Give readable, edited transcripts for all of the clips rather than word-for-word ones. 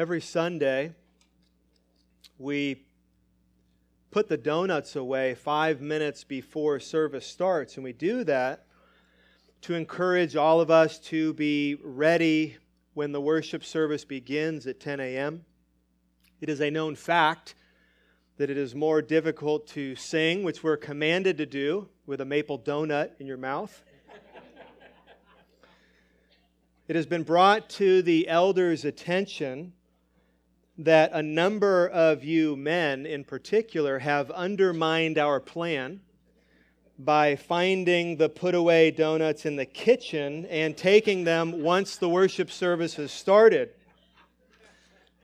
Every Sunday, we put the donuts away 5 minutes before service starts, and we do that to encourage all of us to be ready when the worship service begins at 10 a.m. It is a known fact that it is more difficult to sing, which we're commanded to do, with a maple donut in your mouth. It has been brought to the elders' attention that a number of you men in particular have undermined our plan by finding the put-away donuts in the kitchen and taking them once the worship service has started.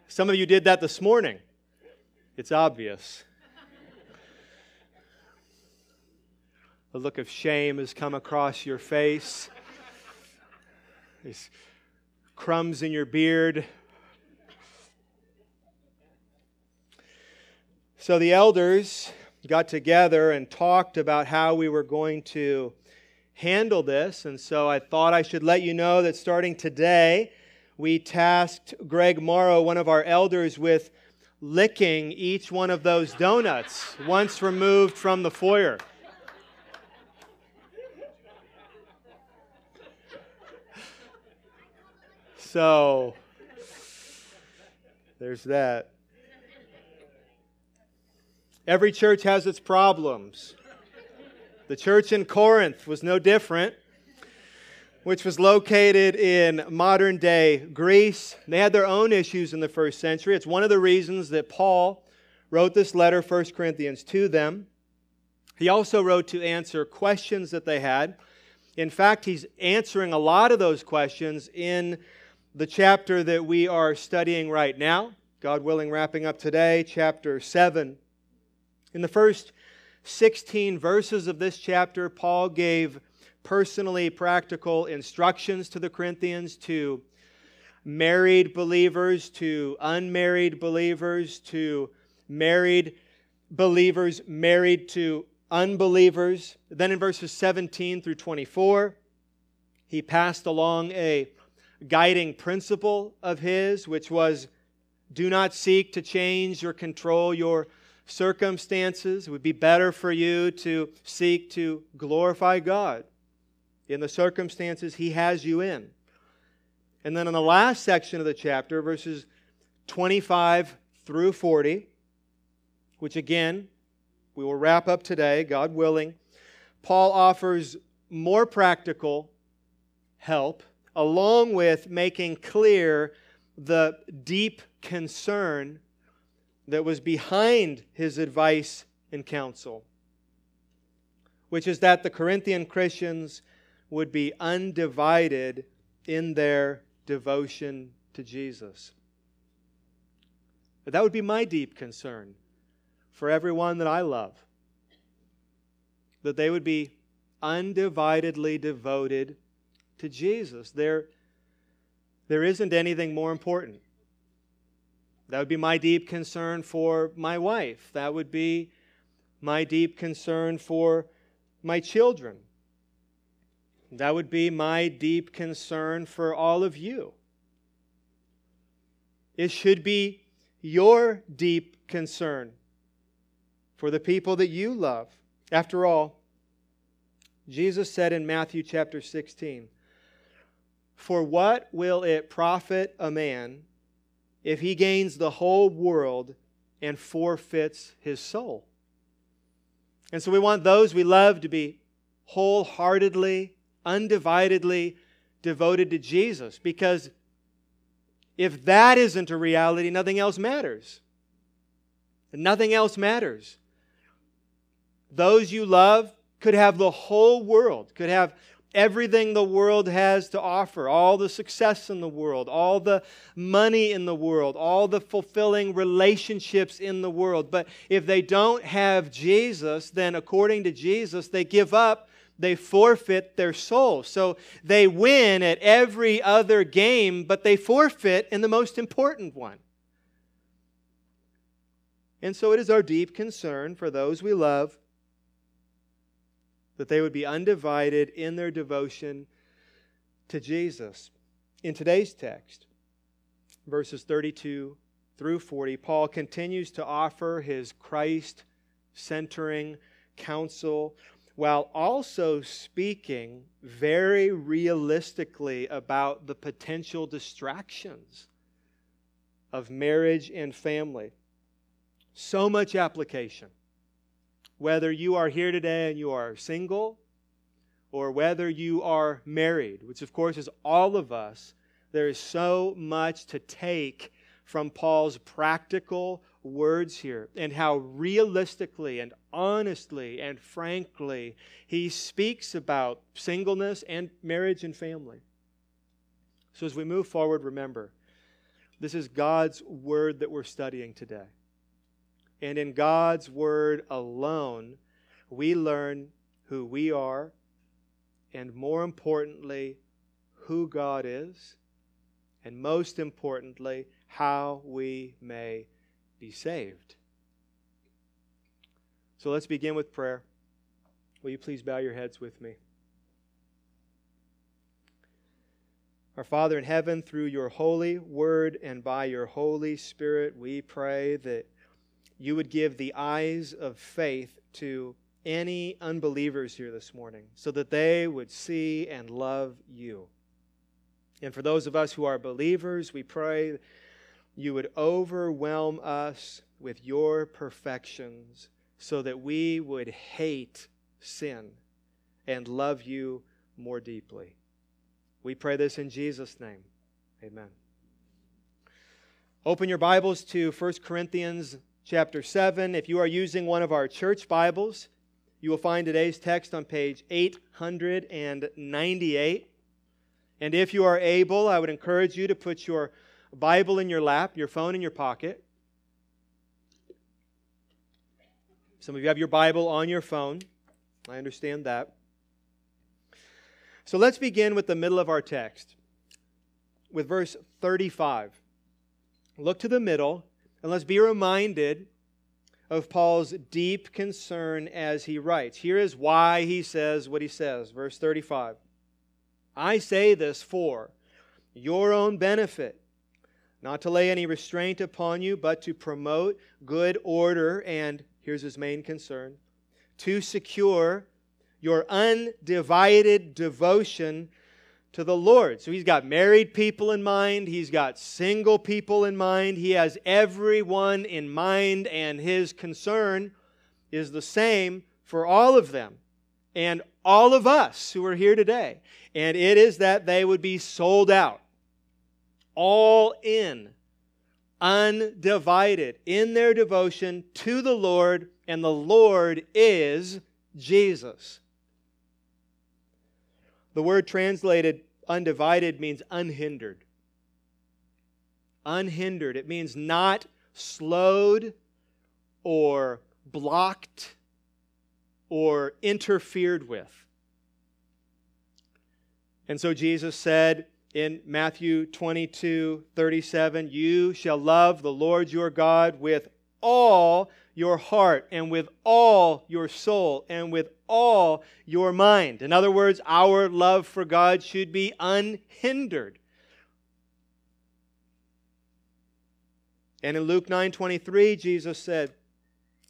Some of you did that this morning. It's obvious. A look of shame has come across your face. There's crumbs in your beard. So the elders got together and talked about how we were going to handle this. And so I thought I should let you know that starting today, we tasked Greg Morrow, one of our elders, with licking each one of those donuts once removed from the foyer. So, there's that. Every church has its problems. The church in Corinth was no different, which was located in modern-day Greece. They had their own issues in the first century. It's one of the reasons that Paul wrote this letter, 1 Corinthians, to them. He also wrote to answer questions that they had. In fact, he's answering a lot of those questions in the chapter that we are studying right now. God willing, wrapping up today, chapter 7. In the first 16 verses of this chapter, Paul gave personally practical instructions to the Corinthians, to married believers, to unmarried believers, to married believers married to unbelievers. Then in verses 17 through 24, he passed along a guiding principle of his, which was, do not seek to change or control your circumstances. It would be better for you to seek to glorify God in the circumstances He has you in. And then in the last section of the chapter, verses 25 through 40, which again, we will wrap up today, God willing, Paul offers more practical help, along with making clear the deep concern that was behind his advice and counsel, which is that the Corinthian Christians would be undivided in their devotion to Jesus. But that would be my deep concern for everyone that I love, that they would be undividedly devoted to Jesus. There isn't anything more important. That would be my deep concern for my wife. That would be my deep concern for my children. That would be my deep concern for all of you. It should be your deep concern for the people that you love. After all, Jesus said in Matthew chapter 16, "For what will it profit a man if he gains the whole world and forfeits his soul?" And so we want those we love to be wholeheartedly, undividedly devoted to Jesus, because if that isn't a reality, nothing else matters. And nothing else matters. Those you love could have the whole world, could have everything the world has to offer, all the success in the world, all the money in the world, all the fulfilling relationships in the world. But if they don't have Jesus, then according to Jesus, they give up, they forfeit their soul. So they win at every other game, but they forfeit in the most important one. And so it is our deep concern for those we love that they would be undivided in their devotion to Jesus. In today's text, verses 32 through 40, Paul continues to offer his Christ-centering counsel while also speaking very realistically about the potential distractions of marriage and family. So much application. Whether you are here today and you are single, or whether you are married, which of course is all of us, there is so much to take from Paul's practical words here, and how realistically and honestly and frankly he speaks about singleness and marriage and family. So as we move forward, remember, this is God's Word that we're studying today. And in God's Word alone, we learn who we are, and more importantly, who God is, and most importantly, how we may be saved. So let's begin with prayer. Will you please bow your heads with me? Our Father in heaven, through your holy word and by your Holy Spirit, we pray that you would give the eyes of faith to any unbelievers here this morning, so that they would see and love you. And for those of us who are believers, we pray you would overwhelm us with your perfections, so that we would hate sin and love you more deeply. We pray this in Jesus' name. Amen. Open your Bibles to 1 Corinthians chapter 7. If you are using one of our church Bibles, you will find today's text on page 898. And if you are able, I would encourage you to put your Bible in your lap, your phone in your pocket. Some of you have your Bible on your phone. I understand that. So let's begin with the middle of our text, with verse 35. Look to the middle, and let's be reminded of Paul's deep concern as he writes. Here is why he says what he says. Verse 35. I say this for your own benefit, not to lay any restraint upon you, but to promote good order, and, here's his main concern, to secure your undivided devotion to the Lord. So he's got married people in mind, he's got single people in mind, he has everyone in mind, and his concern is the same for all of them and all of us who are here today. And it is that they would be sold out, all in, undivided in their devotion to the Lord, and the Lord is Jesus. The word translated undivided means unhindered. Unhindered. It means not slowed or blocked or interfered with. And so Jesus said, in Matthew 22:37, you shall love the Lord your God with all your heart and with all your soul and with all your mind. In other words, our love for God should be unhindered. And in Luke 9:23, Jesus said,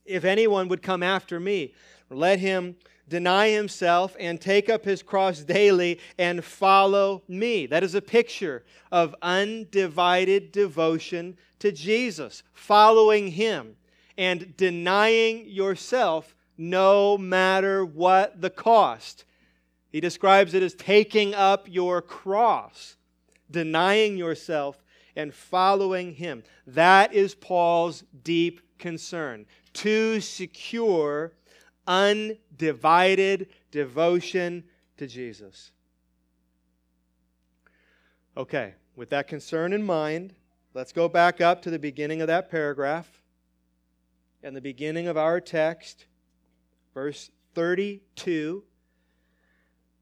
if anyone would come after me, let him deny himself and take up his cross daily and follow me. That is a picture of undivided devotion to Jesus, following him and denying yourself no matter what the cost. He describes it as taking up your cross, denying yourself and following him. That is Paul's deep concern, to secure undivided devotion to Jesus. Okay, with that concern in mind, let's go back up to the beginning of that paragraph and the beginning of our text, verse 32,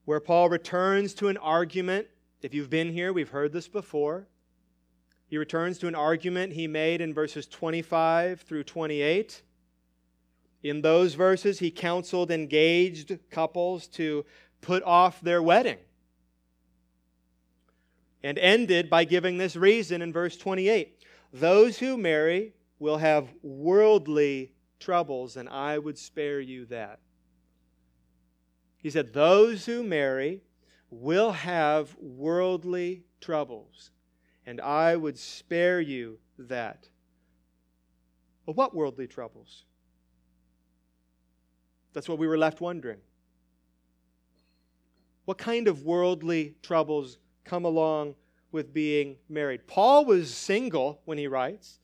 where Paul returns to an argument. If you've been here, we've heard this before. He returns to an argument he made in verses 25 through 28. In those verses, he counseled engaged couples to put off their wedding. and ended by giving this reason in verse 28. Those who marry will have worldly troubles, and I would spare you that. He said, those who marry will have worldly troubles, and I would spare you that. But what worldly troubles? That's what we were left wondering. What kind of worldly troubles come along with being married? Paul was single when he writes.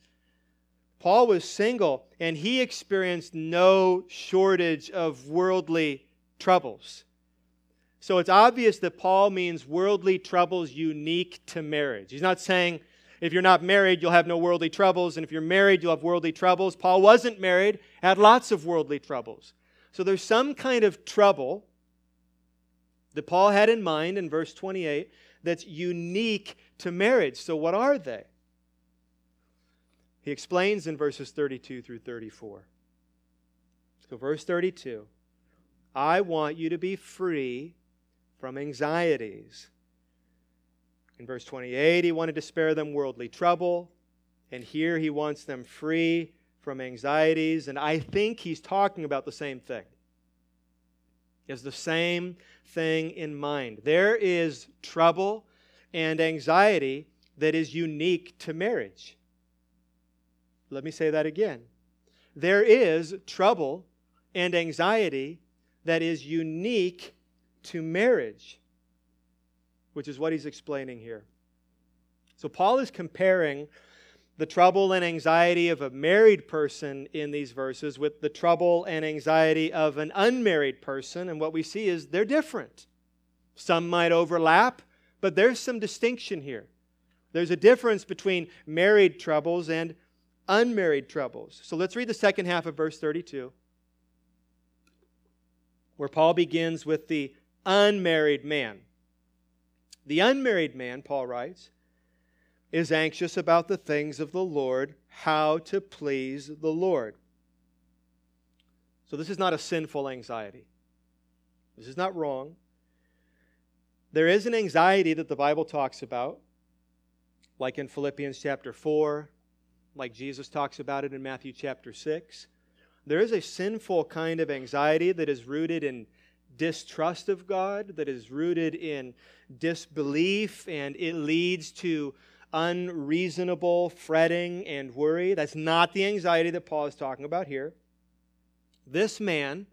Paul was single, and he experienced no shortage of worldly troubles. So it's obvious that Paul means worldly troubles unique to marriage. He's not saying if you're not married, you'll have no worldly troubles, and if you're married, you'll have worldly troubles. Paul wasn't married, had lots of worldly troubles. So there's some kind of trouble that Paul had in mind in verse 28 that's unique to marriage. So what are they? He explains in verses 32 through 34. So verse 32, I want you to be free from anxieties. In verse 28, he wanted to spare them worldly trouble. And here he wants them free from anxieties. And I think he's talking about the same thing. He has the same thing in mind. There is trouble and anxiety that is unique to marriage. Let me say that again. There is trouble and anxiety that is unique to marriage, which is what he's explaining here. So Paul is comparing the trouble and anxiety of a married person in these verses with the trouble and anxiety of an unmarried person. And what we see is they're different. Some might overlap, but there's some distinction here. There's a difference between married troubles and unmarried troubles. So let's read the second half of verse 32, where Paul begins with the unmarried man. The unmarried man, Paul writes, is anxious about the things of the Lord, how to please the Lord. So this is not a sinful anxiety. This is not wrong. There is an anxiety that the Bible talks about, like in Philippians chapter 4, like Jesus talks about it in Matthew chapter 6. There is a sinful kind of anxiety that is rooted in distrust of God, that is rooted in disbelief, and it leads to unreasonable fretting and worry. That's not the anxiety that Paul is talking about here. This man,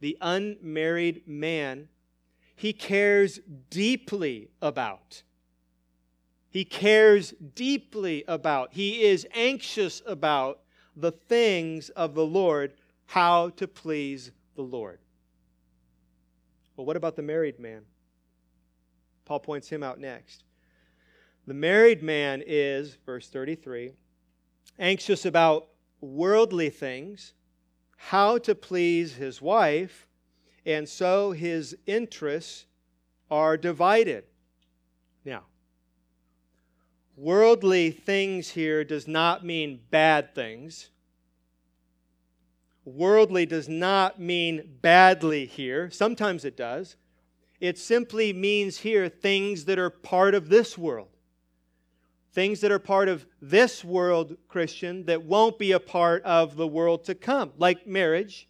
the unmarried man, he cares deeply about. He cares deeply about. He is anxious about the things of the Lord, how to please the Lord. Well, what about the married man? Paul points him out next. The married man is, verse 33, anxious about worldly things, how to please his wife, and so his interests are divided. Now, worldly things here does not mean bad things. Worldly does not mean badly here. Sometimes it does. It simply means here things that are part of this world. Things that are part of this world, Christian, that won't be a part of the world to come, like marriage.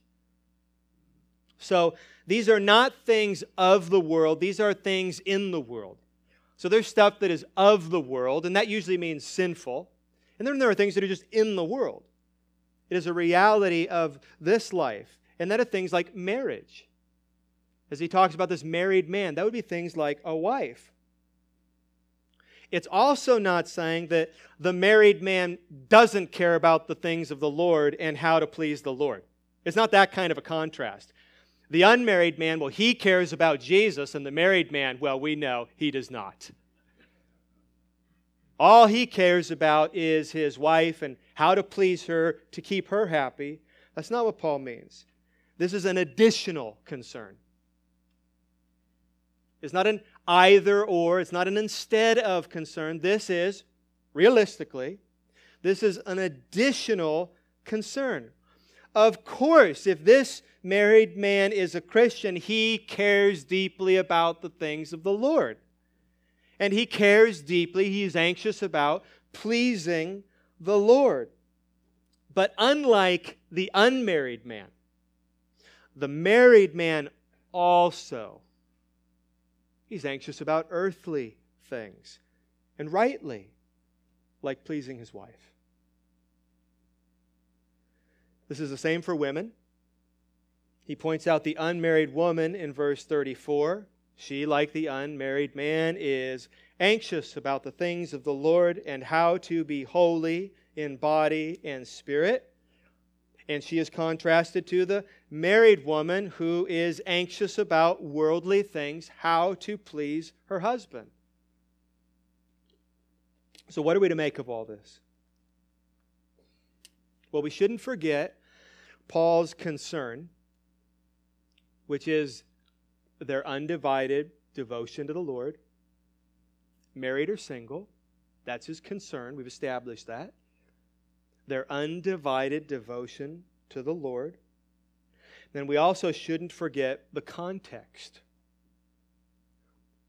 So these are not things of the world. These are things in the world. So there's stuff that is of the world, and that usually means sinful. And then there are things that are just in the world. It is a reality of this life. And that are things like marriage. As he talks about this married man, that would be things like a wife. It's also not saying that the married man doesn't care about the things of the Lord and how to please the Lord. It's not that kind of a contrast. The unmarried man, well, he cares about Jesus, and the married man, well, we know he does not. All he cares about is his wife and how to please her to keep her happy. That's not what Paul means. This is an additional concern. It's not an either or. It's not an instead of concern. This is, realistically, this is an additional concern. Of course, if this married man is a Christian, he cares deeply about the things of the Lord. and he cares deeply. He is anxious about pleasing the Lord. But unlike the unmarried man, the married man also, he's anxious about earthly things, and rightly, like pleasing his wife. This is the same for women. He points out the unmarried woman in verse 34. She, like the unmarried man, is anxious about the things of the Lord and how to be holy in body and spirit. And she is contrasted to the married woman who is anxious about worldly things, how to please her husband. So what are we to make of all this? Well, we shouldn't forget Paul's concern, which is their undivided devotion to the Lord. Married or single, that's his concern. We've established that. Their undivided devotion to the Lord. Then we also shouldn't forget the context.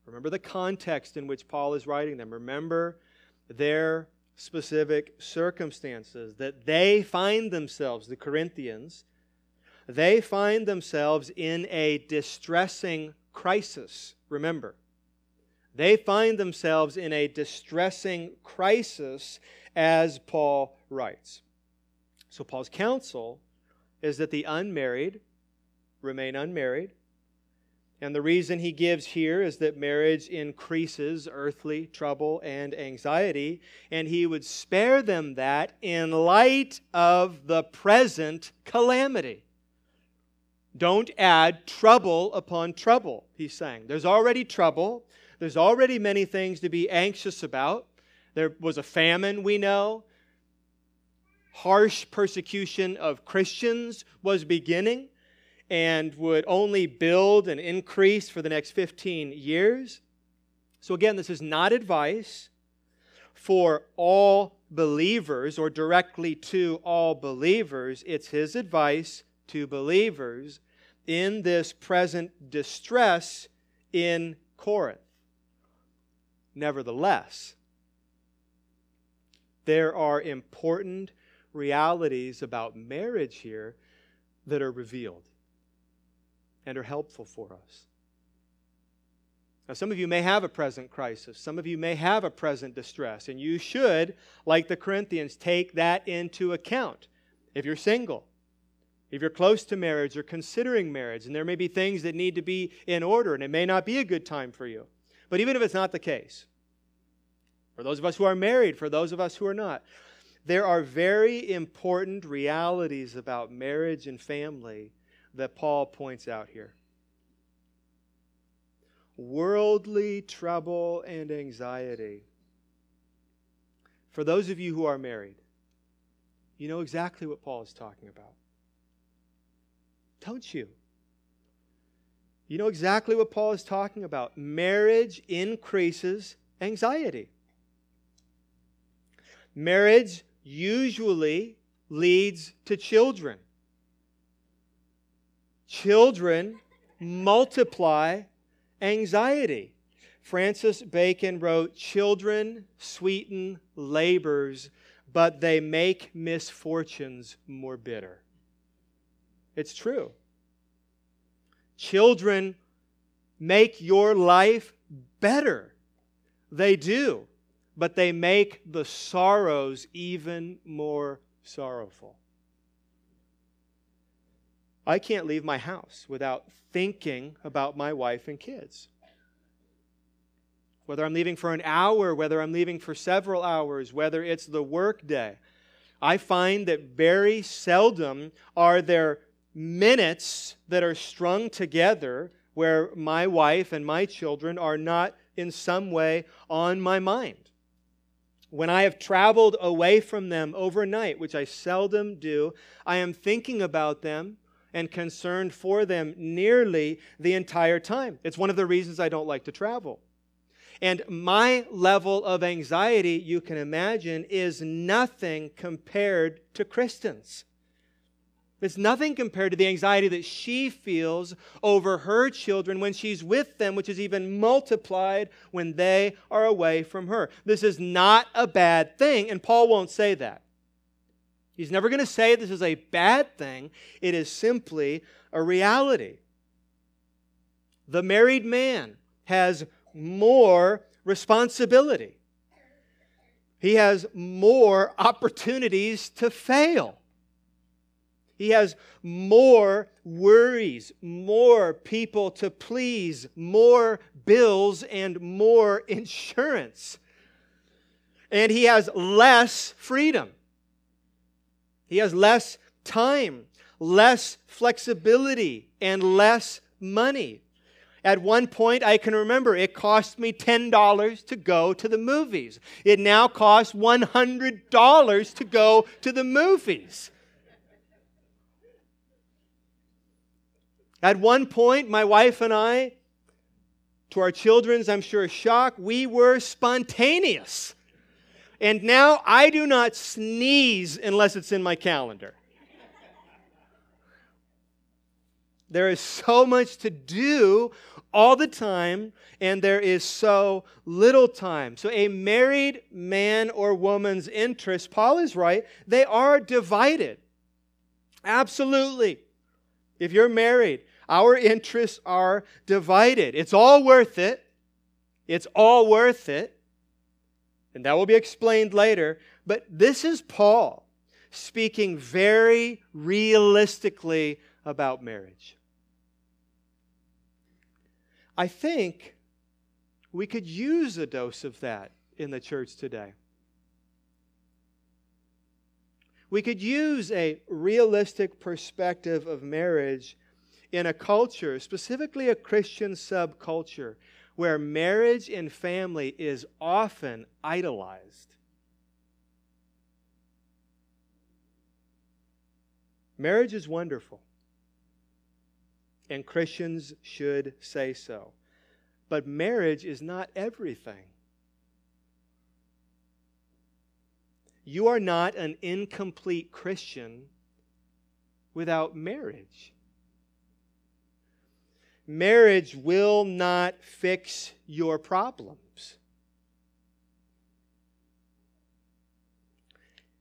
Remember the context in which Paul is writing them. Remember their specific circumstances that they find themselves, the Corinthians, they find themselves in a distressing crisis. Remember, they find themselves in a distressing crisis as Paul writes. So Paul's counsel is that the unmarried remain unmarried. And the reason he gives here is that marriage increases earthly trouble and anxiety, and he would spare them that in light of the present calamity. Don't add trouble upon trouble, he's saying. There's already trouble. There's already many things to be anxious about. There was a famine, we know. Harsh persecution of Christians was beginning and would only build and increase for the next 15 years. So again, this is not advice for all believers or directly to all believers. It's his advice to believers in this present distress in Corinth. Nevertheless, there are important realities about marriage here that are revealed and are helpful for us. Now, some of you may have a present crisis. Some of you may have a present distress, and you should, like the Corinthians, take that into account. If you're single, if you're close to marriage or considering marriage, and there may be things that need to be in order, and it may not be a good time for you. But even if it's not the case, for those of us who are married, for those of us who are not, there are very important realities about marriage and family that Paul points out here. Worldly trouble and anxiety. For those of you who are married, you know exactly what Paul is talking about. Don't you? You know exactly what Paul is talking about. Marriage increases anxiety. Marriage usually leads to children. Children multiply anxiety. Francis Bacon wrote, "Children sweeten labors, but they make misfortunes more bitter." It's true. Children make your life better. They do. But they make the sorrows even more sorrowful. I can't leave my house without thinking about my wife and kids. Whether I'm leaving for an hour, whether I'm leaving for several hours, whether it's the work day, I find that very seldom are there minutes that are strung together where my wife and my children are not in some way on my mind. When I have traveled away from them overnight, which I seldom do, I am thinking about them and concerned for them nearly the entire time. It's one of the reasons I don't like to travel. And my level of anxiety, you can imagine, is nothing compared to Kristen's. It's nothing compared to the anxiety that she feels over her children when she's with them, which is even multiplied when they are away from her. This is not a bad thing, and Paul won't say that. He's never going to say this is a bad thing. It is simply a reality. The married man has more responsibility. He has more opportunities to fail. He has more worries, more people to please, more bills, and more insurance. And he has less freedom. He has less time, less flexibility, and less money. At one point, I can remember, it cost me $10 to go to the movies. It now costs $100 to go to the movies. At one point, my wife and I, to our children's, I'm sure, shock, we were spontaneous. And now I do not sneeze unless it's in my calendar. There is so much to do all the time, and there is so little time. So a married man or woman's interests, Paul is right, they are divided. Absolutely. If you're married, our interests are divided. It's all worth it. It's all worth it. And that will be explained later. But this is Paul speaking very realistically about marriage. I think we could use a dose of that in the church today. We could use a realistic perspective of marriage in a culture, specifically a Christian subculture, where marriage and family is often idolized. Marriage is wonderful, and Christians should say so. But marriage is not everything. You are not an incomplete Christian without marriage. Marriage will not fix your problems.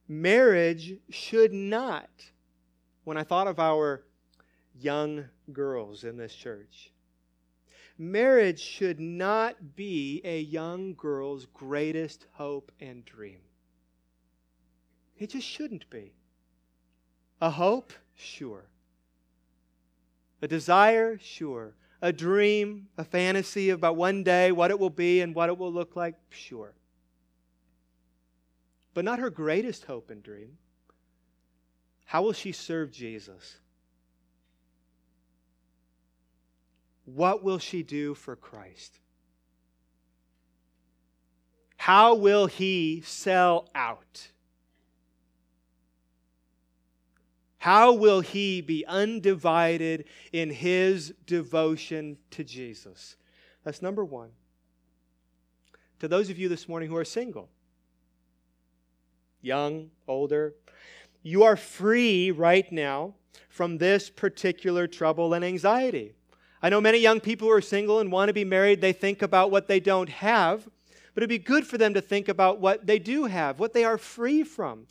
Marriage should not. When I thought of our young girls in this church, marriage should not be a young girl's greatest hope and dream. It just shouldn't be. A hope? Sure. A desire? Sure. A dream, a fantasy about one day, what it will be and what it will look like? Sure. But not her greatest hope and dream. How will she serve Jesus? What will she do for Christ? How will he sell out? How will he be undivided in his devotion to Jesus? That's number one. To those of you this morning who are single, young, older, you are free right now from this particular trouble and anxiety. I know many young people who are single and want to be married, they think about what they don't have. But it'd be good for them to think about what they do have, what they are free from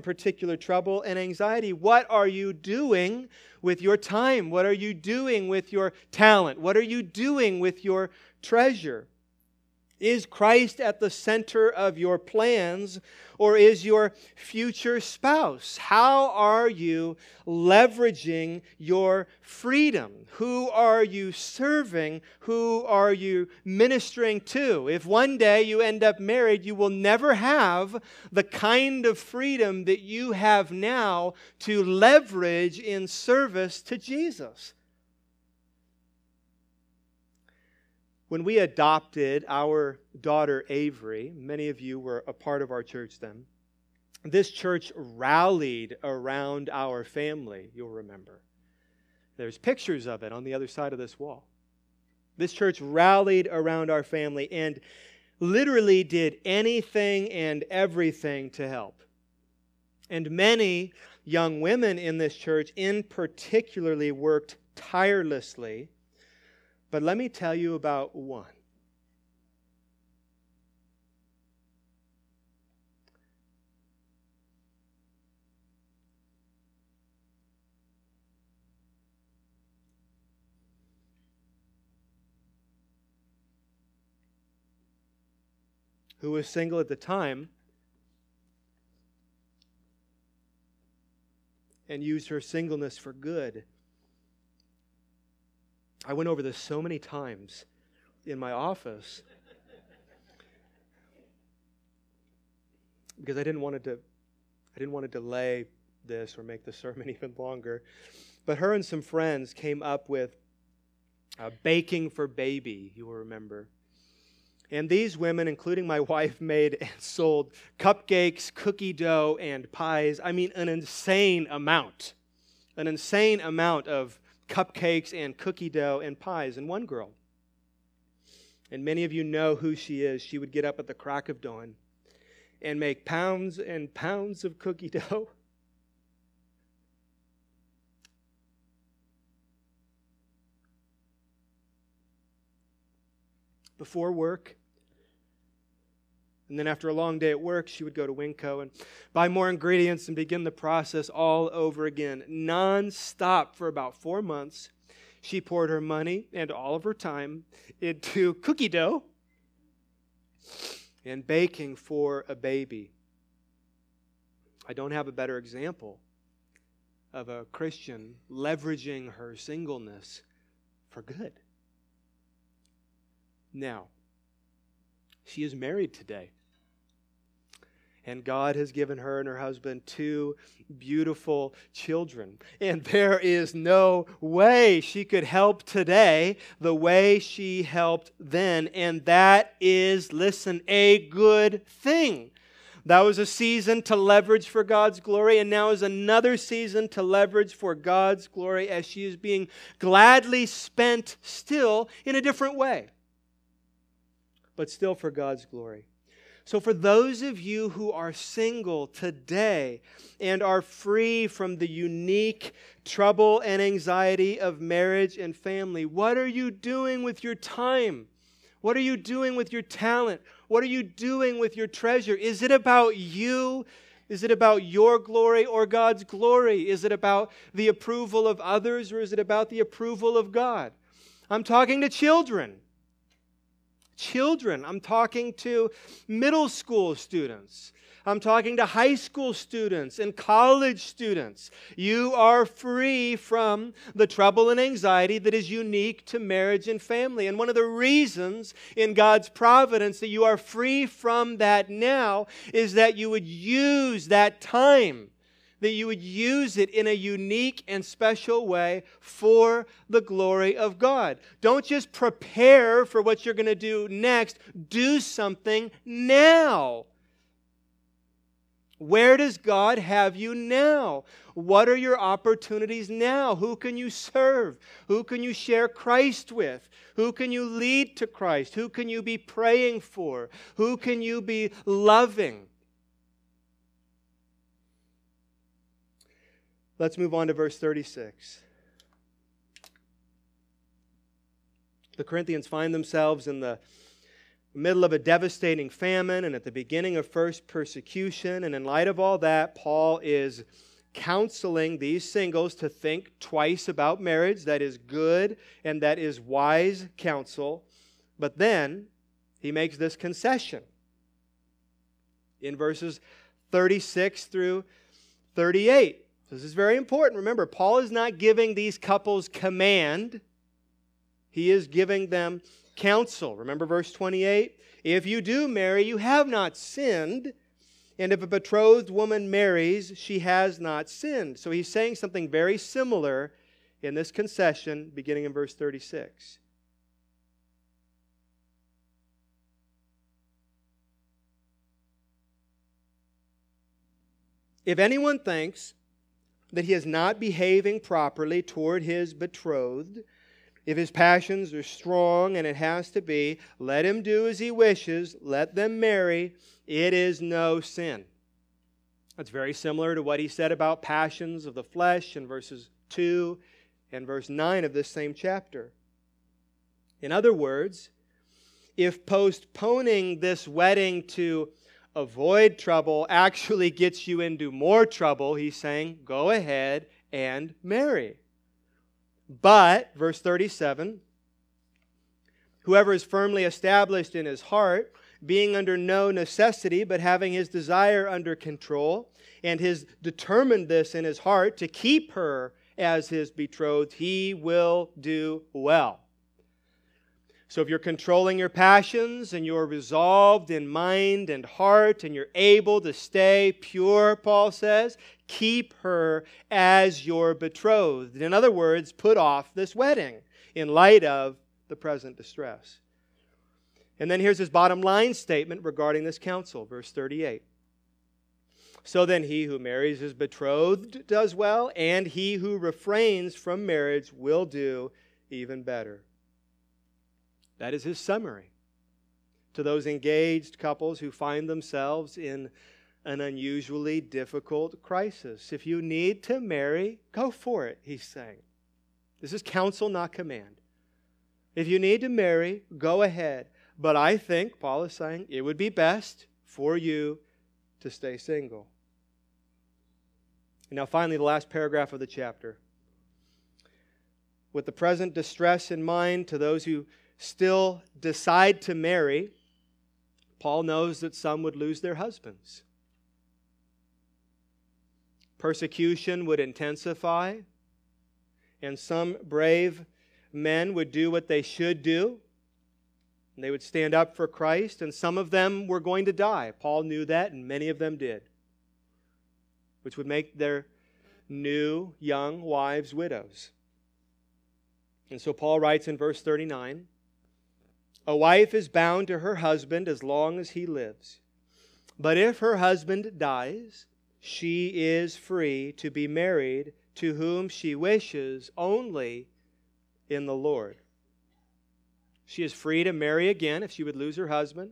particular trouble and anxiety. What are you doing with your time? What are you doing with your talent? What are you doing with your treasure? Is Christ at the center of your plans, or is your future spouse? How are you leveraging your freedom? Who are you serving? Who are you ministering to? If one day you end up married, you will never have the kind of freedom that you have now to leverage in service to Jesus. When we adopted our daughter Avery, many of you were a part of our church then, this church rallied around our family, you'll remember. There's pictures of it on the other side of this wall. This church rallied around our family and literally did anything and everything to help. And many young women in this church in particularly worked tirelessly. But let me tell you about one. Who was single at the time and used her singleness for good. I went over this so many times in my office because I didn't want to delay this or make the sermon even longer. But her and some friends came up with baking for baby, you will remember. And these women, including my wife, made and sold cupcakes, cookie dough, and pies. I mean, an insane amount of cupcakes and cookie dough and pies. And one girl, and many of you know who she is, she would get up at the crack of dawn and make pounds and pounds of cookie dough. Before work. And then after a long day at work, she would go to Winco and buy more ingredients and begin the process all over again. Non-stop for about 4 months, she poured her money and all of her time into cookie dough and baking for a baby. I don't have a better example of a Christian leveraging her singleness for good. Now, she is married today, and God has given her and her husband 2 beautiful children, and there is no way she could help today the way she helped then, and that is, listen, a good thing. That was a season to leverage for God's glory, and now is another season to leverage for God's glory as she is being gladly spent still in a different way. But still for God's glory. So for those of you who are single today and are free from the unique trouble and anxiety of marriage and family, what are you doing with your time? What are you doing with your talent? What are you doing with your treasure? Is it about you? Is it about your glory or God's glory? Is it about the approval of others or is it about the approval of God? I'm talking to children. I'm talking to middle school students. I'm talking to high school students and college students. You are free from the trouble and anxiety that is unique to marriage and family. And one of the reasons in God's providence that you are free from that now is that you would use that time, that you would use it in a unique and special way for the glory of God. Don't just prepare for what you're going to do next. Do something now. Where does God have you now? What are your opportunities now? Who can you serve? Who can you share Christ with? Who can you lead to Christ? Who can you be praying for? Who can you be loving? Let's move on to verse 36. The Corinthians find themselves in the middle of a devastating famine and at the beginning of first persecution. And in light of all that, Paul is counseling these singles to think twice about marriage. That is good and that is wise counsel. But then he makes this concession. In verses 36 through 38. This is very important. Remember, Paul is not giving these couples command. He is giving them counsel. Remember verse 28? If you do marry, you have not sinned. And if a betrothed woman marries, she has not sinned. So he's saying something very similar in this concession, beginning in verse 36. If anyone thinks that he is not behaving properly toward his betrothed, if his passions are strong, and it has to be, let him do as he wishes, let them marry, it is no sin. That's very similar to what he said about passions of the flesh in verses 2 and verse 9 of this same chapter. In other words, if postponing this wedding to avoid trouble actually gets you into more trouble, he's saying, go ahead and marry. But, verse 37, whoever is firmly established in his heart, being under no necessity, but having his desire under control, and his determinedness in his heart to keep her as his betrothed, he will do well. So if you're controlling your passions, and you're resolved in mind and heart, and you're able to stay pure, Paul says, keep her as your betrothed. In other words, put off this wedding in light of the present distress. And then here's his bottom line statement regarding this counsel, verse 38. So then he who marries his betrothed does well, and he who refrains from marriage will do even better. That is his summary to those engaged couples who find themselves in an unusually difficult crisis. If you need to marry, go for it, he's saying. This is counsel, not command. If you need to marry, go ahead. But I think, Paul is saying, it would be best for you to stay single. And now finally, the last paragraph of the chapter. With the present distress in mind, to those who still decide to marry, Paul knows that some would lose their husbands. Persecution would intensify, and some brave men would do what they should do. And they would stand up for Christ, and some of them were going to die. Paul knew that, and many of them did, which would make their new young wives widows. And so Paul writes in verse 39, a wife is bound to her husband as long as he lives. But if her husband dies, she is free to be married to whom she wishes, only in the Lord. She is free to marry again if she would lose her husband.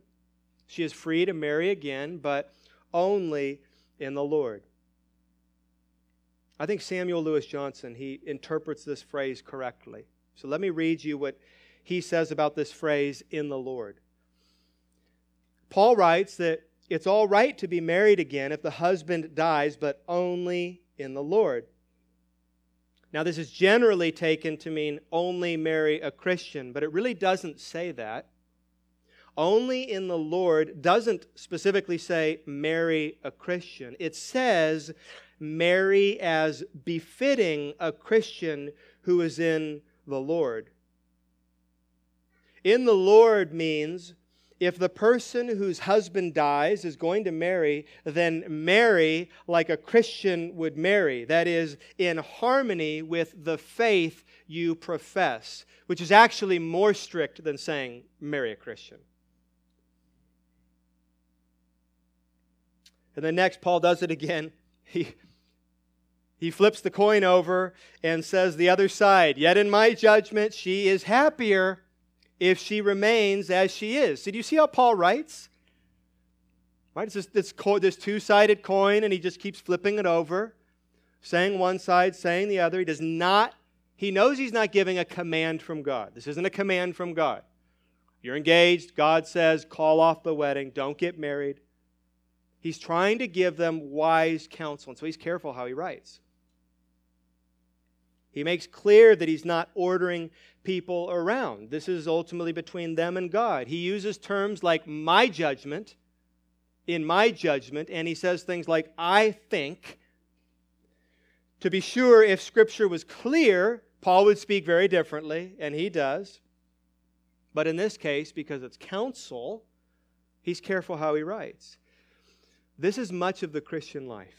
She is free to marry again, but only in the Lord. I think Samuel Lewis Johnson, he interprets this phrase correctly. So let me read you what he says about this phrase, in the Lord. Paul writes that it's all right to be married again if the husband dies, but only in the Lord. Now, this is generally taken to mean only marry a Christian, but it really doesn't say that. Only in the Lord doesn't specifically say marry a Christian. It says marry as befitting a Christian who is in the Lord. In the Lord means if the person whose husband dies is going to marry, then marry like a Christian would marry. That is, in harmony with the faith you profess, which is actually more strict than saying, marry a Christian. And then next, Paul does it again. He flips the coin over and says the other side, yet in my judgment, she is happier if she remains as she is. So do you see how Paul writes? Right? It's this two-sided coin, and he just keeps flipping it over, saying one side, saying the other. He knows he's not giving a command from God. This isn't a command from God. You're engaged. God says, call off the wedding. Don't get married. He's trying to give them wise counsel, and so he's careful how he writes. He makes clear that he's not ordering people around. This is ultimately between them and God. He uses terms like my judgment, in my judgment, and he says things like, I think. To be sure, if Scripture was clear, Paul would speak very differently, and he does. But in this case, because it's counsel, he's careful how he writes. This is much of the Christian life.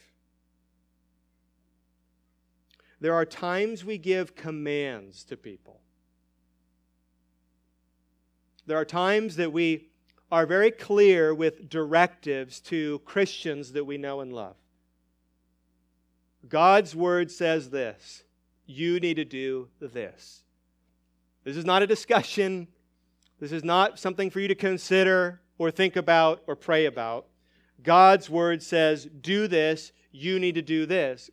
There are times we give commands to people. There are times that we are very clear with directives to Christians that we know and love. God's word says this. You need to do this. This is not a discussion. This is not something for you to consider or think about or pray about. God's word says, do this, you need to do this.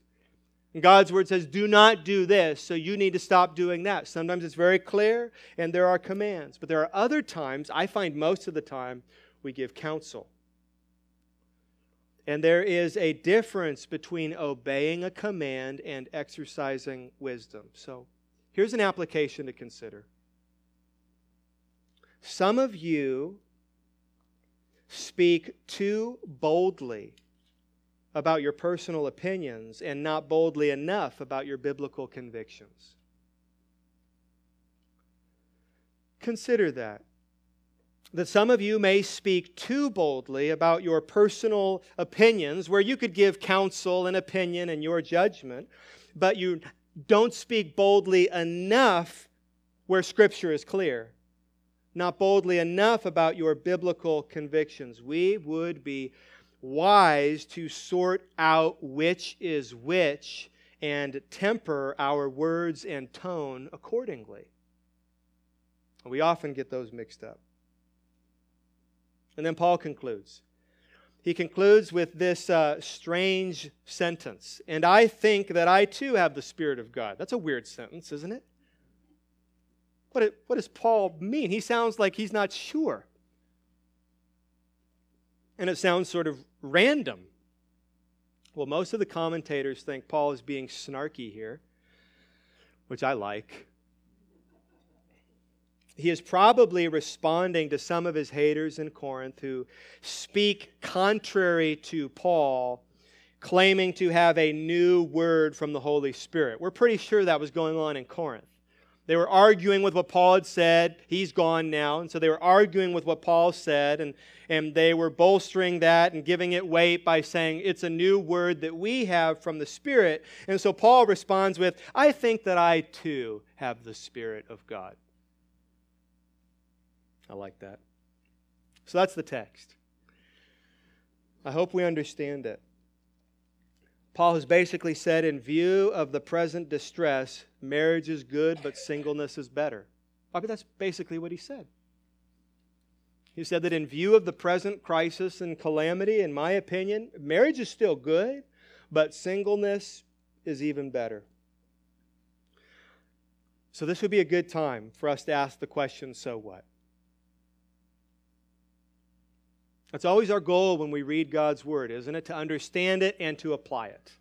And God's word says, do not do this, so you need to stop doing that. Sometimes it's very clear, and there are commands. But there are other times, I find most of the time, we give counsel. And there is a difference between obeying a command and exercising wisdom. So here's an application to consider. Some of you speak too boldly about your personal opinions and not boldly enough about your biblical convictions. Consider that. That some of you may speak too boldly about your personal opinions, where you could give counsel and opinion and your judgment, but you don't speak boldly enough where Scripture is clear. Not boldly enough about your biblical convictions. We would be wise to sort out which is which and temper our words and tone accordingly. We often get those mixed up. And then Paul concludes. He concludes with this strange sentence. And I think that I too have the Spirit of God. That's a weird sentence, isn't it? What does Paul mean? He sounds like he's not sure. And it sounds sort of random. Well, most of the commentators think Paul is being snarky here, which I like. He is probably responding to some of his haters in Corinth who speak contrary to Paul, claiming to have a new word from the Holy Spirit. We're pretty sure that was going on in Corinth. They were arguing with what Paul had said. He's gone now. And so they were arguing with what Paul said, and they were bolstering that and giving it weight by saying, it's a new word that we have from the Spirit. And so Paul responds with, I think that I too have the Spirit of God. I like that. So that's the text. I hope we understand it. Paul has basically said, in view of the present distress, marriage is good, but singleness is better. But that's basically what he said. He said that in view of the present crisis and calamity, in my opinion, marriage is still good, but singleness is even better. So this would be a good time for us to ask the question, so what? That's always our goal when we read God's Word, isn't it? To understand it and to apply it.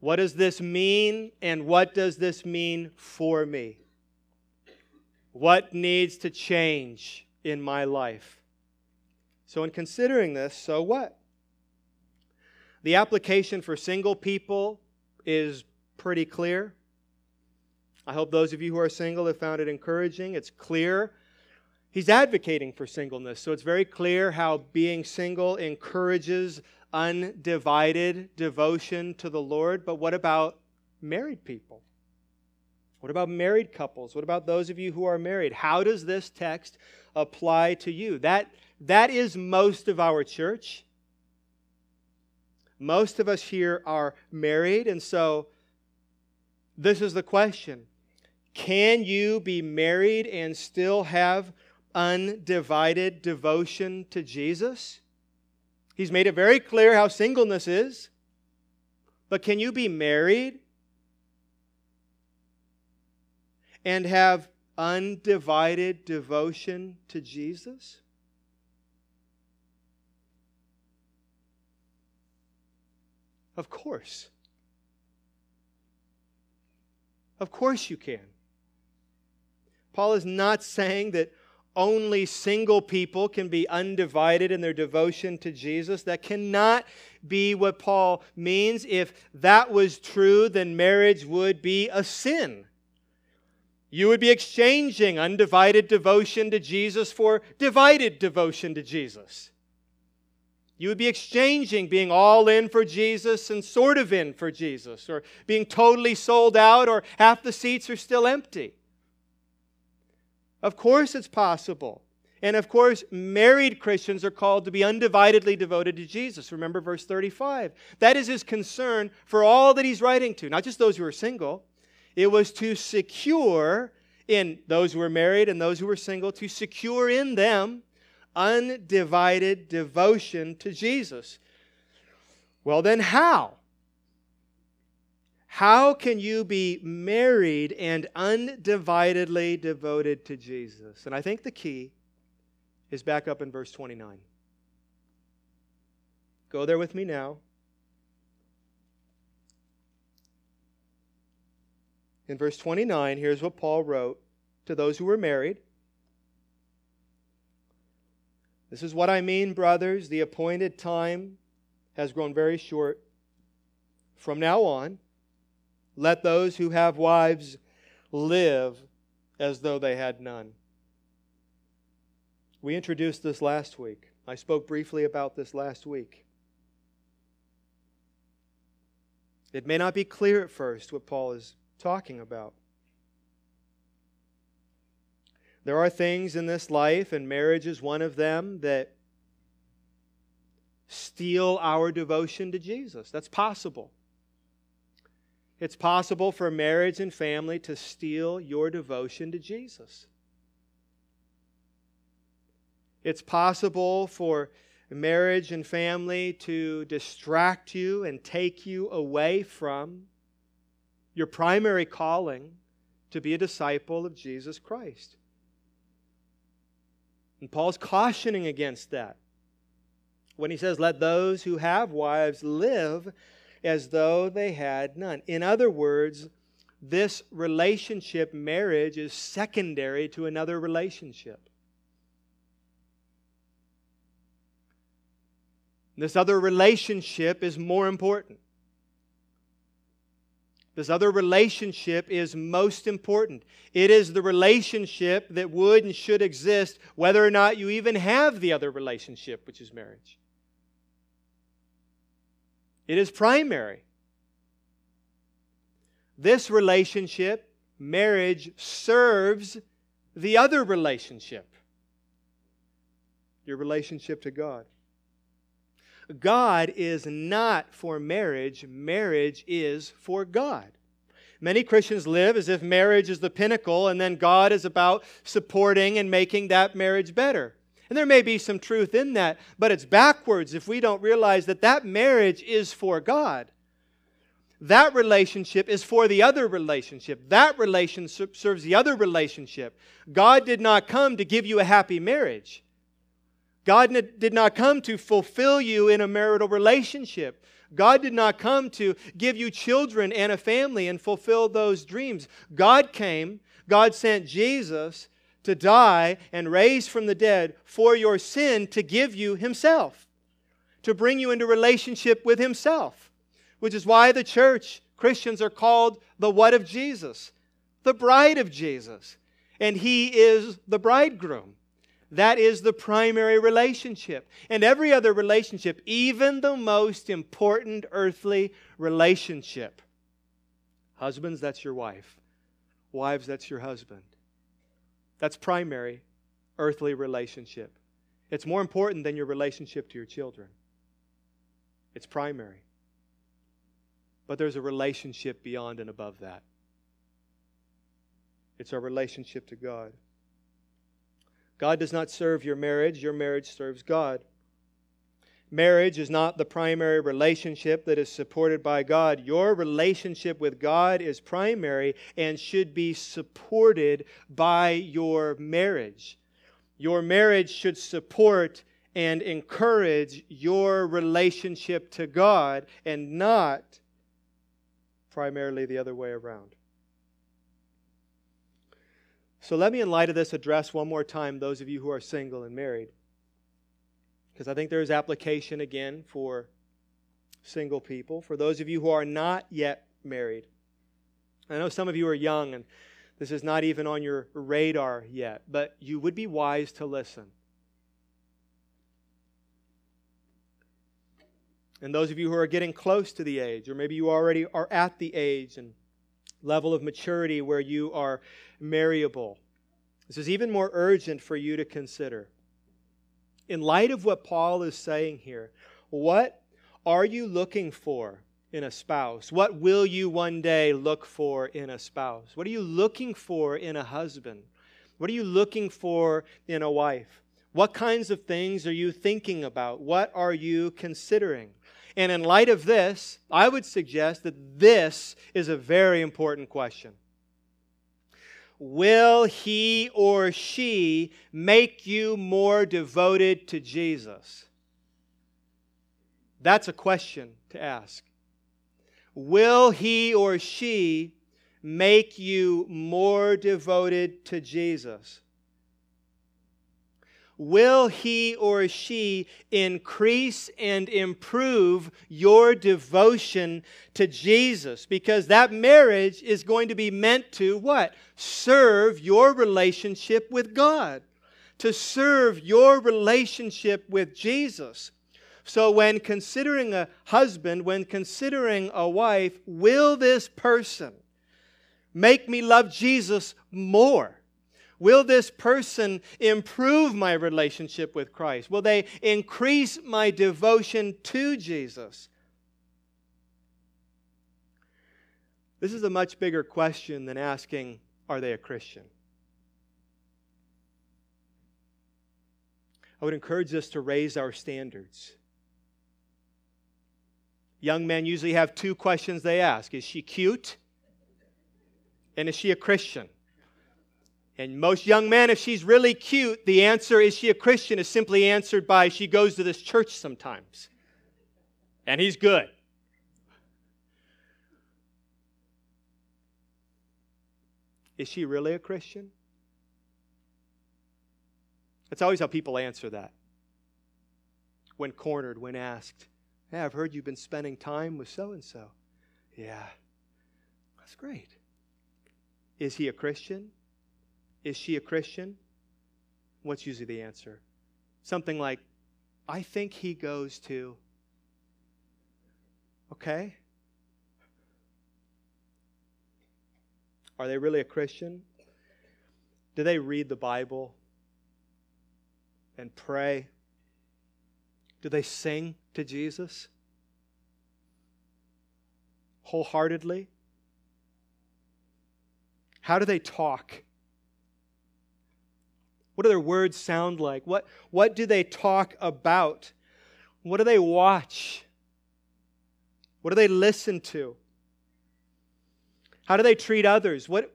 What does this mean, and what does this mean for me? What needs to change in my life? So in considering this, so what? The application for single people is pretty clear. I hope those of you who are single have found it encouraging. It's clear. He's advocating for singleness, so it's very clear how being single encourages undivided devotion to the Lord. But what about married people? What about married couples? What about those of you who are married? How does this text apply to you? That is most of our church. Most of us here are married, and so this is the question. Can you be married and still have undivided devotion to Jesus? He's made it very clear how singleness is. But can you be married and have undivided devotion to Jesus? Of course. Of course you can. Paul is not saying that only single people can be undivided in their devotion to Jesus. That cannot be what Paul means. If that was true, then marriage would be a sin. You would be exchanging undivided devotion to Jesus for divided devotion to Jesus. You would be exchanging being all in for Jesus and sort of in for Jesus, or being totally sold out, or half the seats are still empty. Of course it's possible. And of course, married Christians are called to be undividedly devoted to Jesus. Remember verse 35. That is his concern for all that he's writing to, not just those who are single. It was to secure in those who were married and those who were single, to secure in them undivided devotion to Jesus. Well, then how? How can you be married and undividedly devoted to Jesus? And I think the key is back up in verse 29. Go there with me now. In verse 29, here's what Paul wrote to those who were married. This is what I mean, brothers. The appointed time has grown very short. From now on, let those who have wives live as though they had none. We introduced this last week. I spoke briefly about this last week. It may not be clear at first what Paul is talking about. There are things in this life, and marriage is one of them, that steal our devotion to Jesus. That's possible. It's possible for marriage and family to steal your devotion to Jesus. It's possible for marriage and family to distract you and take you away from your primary calling to be a disciple of Jesus Christ. And Paul's cautioning against that when he says, let those who have wives live as though they had none. In other words, this relationship, marriage, is secondary to another relationship. This other relationship is more important. This other relationship is most important. It is the relationship that would and should exist whether or not you even have the other relationship, which is marriage. It is primary. This relationship, marriage, serves the other relationship, your relationship to God. God is not for marriage. Marriage is for God. Many Christians live as if marriage is the pinnacle and then God is about supporting and making that marriage better. And there may be some truth in that, but it's backwards if we don't realize that that marriage is for God. That relationship is for the other relationship. That relationship serves the other relationship. God did not come to give you a happy marriage. God did not come to fulfill you in a marital relationship. God did not come to give you children and a family and fulfill those dreams. God came, God sent Jesus to die and raise from the dead for your sin to give you Himself, to bring you into relationship with Himself, which is why the church, Christians, are called the what of Jesus, the bride of Jesus, and He is the bridegroom. That is the primary relationship. And every other relationship, even the most important earthly relationship. Husbands, that's your wife. Wives, that's your husband. That's primary earthly relationship. It's more important than your relationship to your children. It's primary. But there's a relationship beyond and above that. It's our relationship to God. God does not serve your marriage serves God. Marriage is not the primary relationship that is supported by God. Your relationship with God is primary and should be supported by your marriage. Your marriage should support and encourage your relationship to God and not primarily the other way around. So let me, in light of this, address one more time those of you who are single and married, because I think there is application again for single people, for those of you who are not yet married. I know some of you are young and this is not even on your radar yet, but you would be wise to listen. And those of you who are getting close to the age, or maybe you already are at the age and level of maturity where you are marriable. This is even more urgent for you to consider. In light of what Paul is saying here, what are you looking for in a spouse? What will you one day look for in a spouse? What are you looking for in a husband? What are you looking for in a wife? What kinds of things are you thinking about? What are you considering? And in light of this, I would suggest that this is a very important question. Will he or she make you more devoted to Jesus? That's a question to ask. Will he or she make you more devoted to Jesus? Will he or she increase and improve your devotion to Jesus? Because that marriage is going to be meant to what? Serve your relationship with God. To serve your relationship with Jesus. So when considering a husband, when considering a wife, will this person make me love Jesus more? Will this person improve my relationship with Christ? Will they increase my devotion to Jesus? This is a much bigger question than asking, are they a Christian? I would encourage us to raise our standards. Young men usually have two questions they ask. Is she cute? And is she a Christian? And most young men, if she's really cute, the answer, is she a Christian, is simply answered by, she goes to this church sometimes. And he's good. Is she really a Christian? That's always how people answer that. When cornered, when asked, hey, I've heard you've been spending time with so-and-so. Yeah, that's great. Is he a Christian? Is she a Christian? What's usually the answer? Something like, I think he goes to... Okay. Are they really a Christian? Do they read the Bible and pray? Do they sing to Jesus wholeheartedly? How do they talk? What do their words sound like? What do they talk about? What do they watch? What do they listen to? How do they treat others? What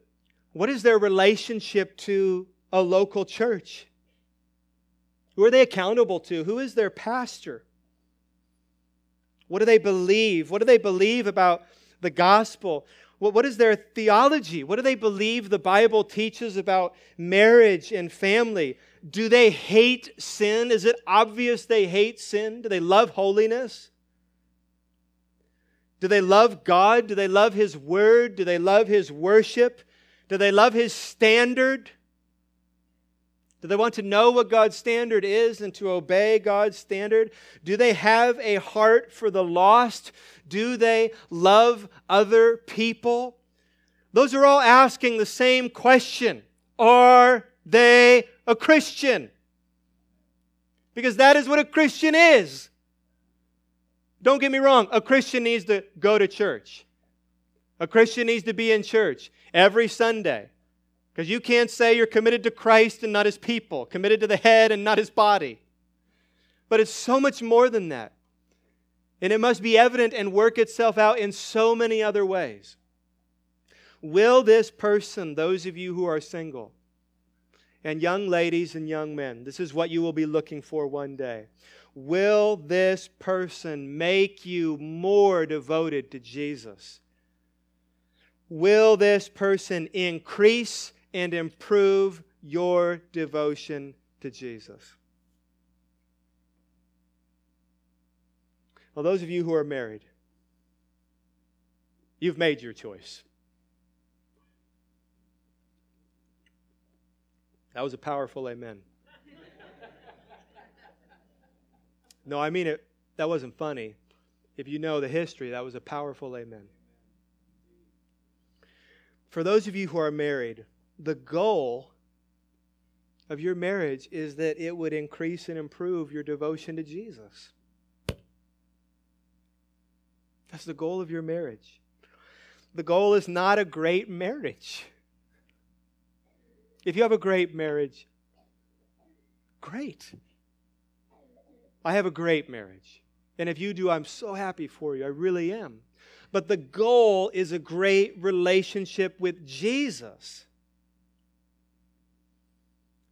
is their relationship to a local church? Who are they accountable to? Who is their pastor? What do they believe? What do they believe about the gospel? What is their theology? What do they believe the Bible teaches about marriage and family? Do they hate sin? Is it obvious they hate sin? Do they love holiness? Do they love God? Do they love His Word? Do they love His worship? Do they love His standard? Do they want to know what God's standard is and to obey God's standard? Do they have a heart for the lost? Do they love other people? Those are all asking the same question. Are they a Christian? Because that is what a Christian is. Don't get me wrong. A Christian needs to go to church. A Christian needs to be in church every Sunday. Because you can't say you're committed to Christ and not His people, committed to the head and not His body. But it's so much more than that. And it must be evident and work itself out in so many other ways. Will this person, those of you who are single, and young ladies and young men, this is what you will be looking for one day. Will this person make you more devoted to Jesus? Will this person increase and improve your devotion to Jesus? Well, those of you who are married, you've made your choice. That was a powerful amen. No, I mean it. That wasn't funny. If you know the history, that was a powerful amen. For those of you who are married, the goal of your marriage is that it would increase and improve your devotion to Jesus. That's the goal of your marriage. The goal is not a great marriage. If you have a great marriage, Great. I have a great marriage. And if you do, I'm so happy for you. I really am. But the goal is a great relationship with Jesus.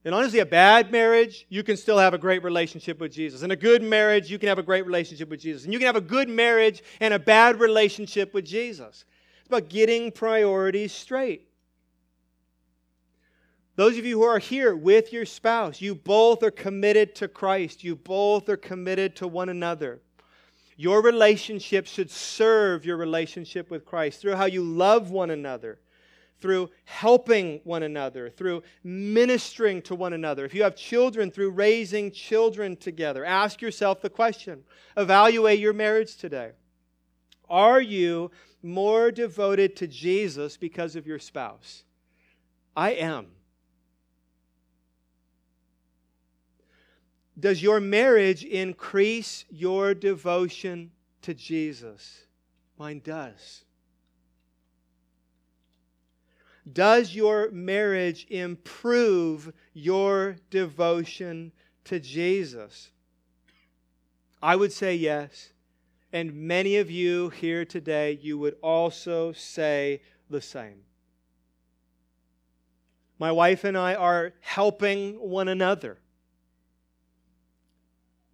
And honestly, a bad marriage, you can still have a great relationship with Jesus. And a good marriage, you can have a great relationship with Jesus. And you can have a good marriage and a bad relationship with Jesus. It's about getting priorities straight. Those of you who are here with your spouse, you both are committed to Christ. You both are committed to one another. Your relationship should serve your relationship with Christ through how you love one another, through helping one another, through ministering to one another. If you have children, through raising children together. Ask yourself the question. Evaluate your marriage today. Are you more devoted to Jesus because of your spouse? I am. Does your marriage increase your devotion to Jesus? Mine does. Does your marriage improve your devotion to Jesus? I would say yes. And many of you here today, you would also say the same. My wife and I are helping one another.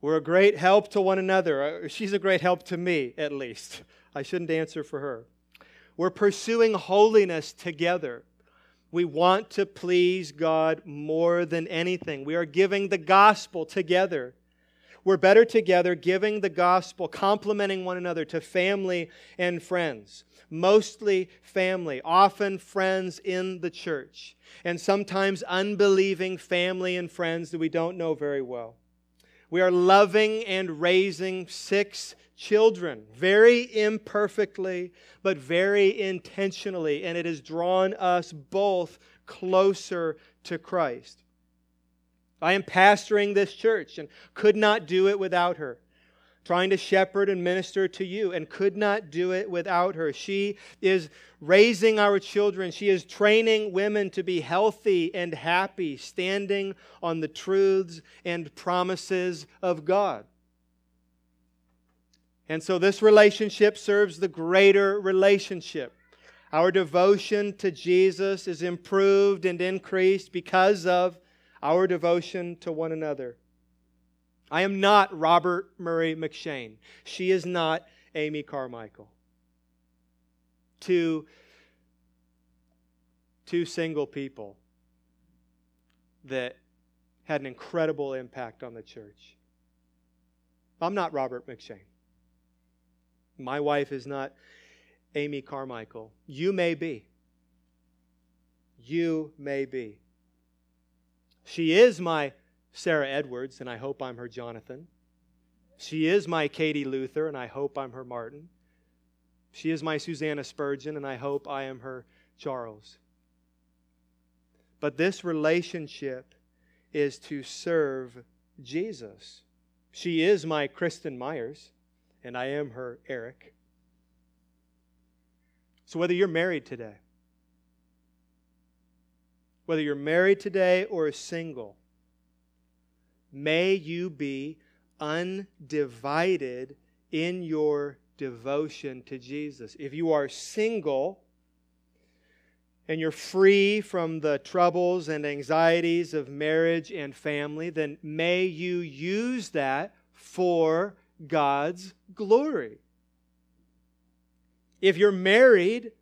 We're a great help to one another. She's a great help to me, at least. I shouldn't answer for her. We're pursuing holiness together. We want to please God more than anything. We are giving the gospel together. We're better together, giving the gospel, complimenting one another to family and friends. Mostly family, often friends in the church, and sometimes unbelieving family and friends that we don't know very well. We are loving and raising 6 children, very imperfectly, but very intentionally, and it has drawn us both closer to Christ. I am pastoring this church and could not do it without her. Trying to shepherd and minister to you, and could not do it without her. She is raising our children. She is training women to be healthy and happy, standing on the truths and promises of God. And so this relationship serves the greater relationship. Our devotion to Jesus is improved and increased because of our devotion to one another. I am not Robert Murray M'Cheyne. She is not Amy Carmichael. Two single people that had an incredible impact on the church. I'm not Robert M'Cheyne. My wife is not Amy Carmichael. You may be. You may be. She is my Sarah Edwards, and I hope I'm her Jonathan. She is my Katie Luther, and I hope I'm her Martin. She is my Susanna Spurgeon, and I hope I am her Charles. But this relationship is to serve Jesus. She is my Kristen Myers, and I am her Eric. So whether you're married today, or single, may you be undivided in your devotion to Jesus. If you are single and you're free from the troubles and anxieties of marriage and family, then may you use that for God's glory. If you're married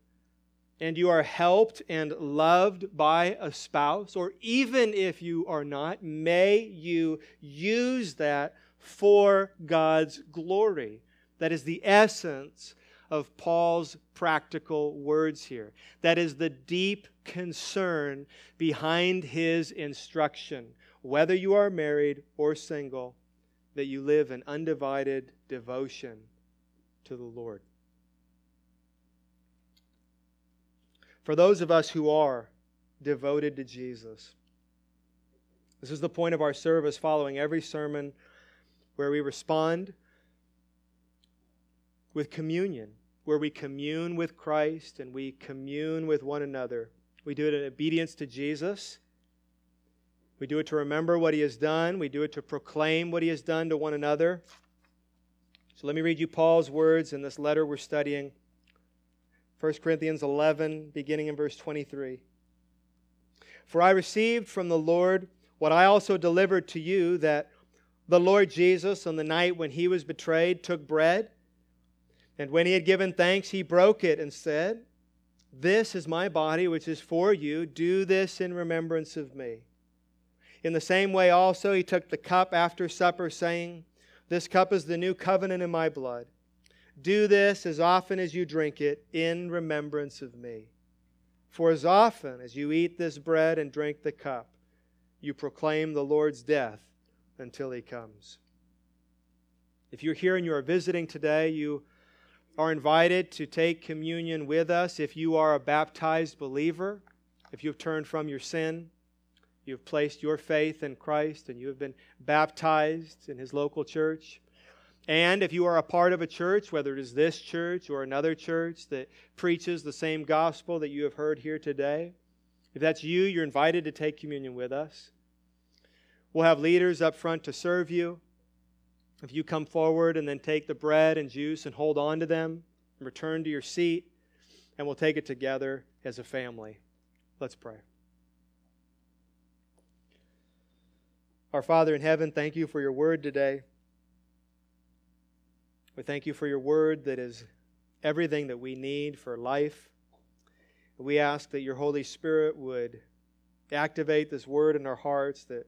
and you are helped and loved by a spouse, or even if you are not, may you use that for God's glory. That is the essence of Paul's practical words here. That is the deep concern behind his instruction, whether you are married or single, that you live in undivided devotion to the Lord. For those of us who are devoted to Jesus, this is the point of our service following every sermon, where we respond with communion, where we commune with Christ and we commune with one another. We do it in obedience to Jesus. We do it to remember what he has done. We do it to proclaim what he has done to one another. So let me read you Paul's words in this letter we're studying. 1 Corinthians 11, beginning in verse 23. For I received from the Lord what I also delivered to you, that the Lord Jesus, on the night when he was betrayed, took bread, and when he had given thanks, he broke it and said, "This is my body, which is for you. Do this in remembrance of me." In the same way also he took the cup after supper, saying, "This cup is the new covenant in my blood. Do this as often as you drink it in remembrance of me. For as often as you eat this bread and drink the cup, you proclaim the Lord's death until he comes." If you're here and you are visiting today, you are invited to take communion with us. If you are a baptized believer, if you've turned from your sin, you've placed your faith in Christ, and you have been baptized in his local church. And if you are a part of a church, whether it is this church or another church that preaches the same gospel that you have heard here today, if that's you, you're invited to take communion with us. We'll have leaders up front to serve you. If you come forward and then take the bread and juice and hold on to them, return to your seat, and we'll take it together as a family. Let's pray. Our Father in heaven, thank you for your word today. We thank you for your word that is everything that we need for life. We ask that your Holy Spirit would activate this word in our hearts, that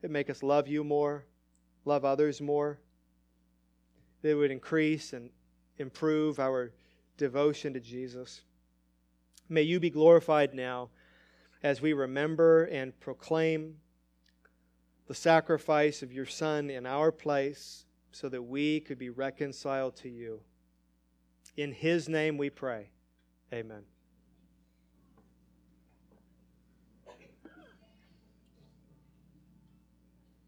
it make us love you more, love others more, that it would increase and improve our devotion to Jesus. May you be glorified now as we remember and proclaim the sacrifice of your Son in our place, so that we could be reconciled to you. In his name we pray. Amen.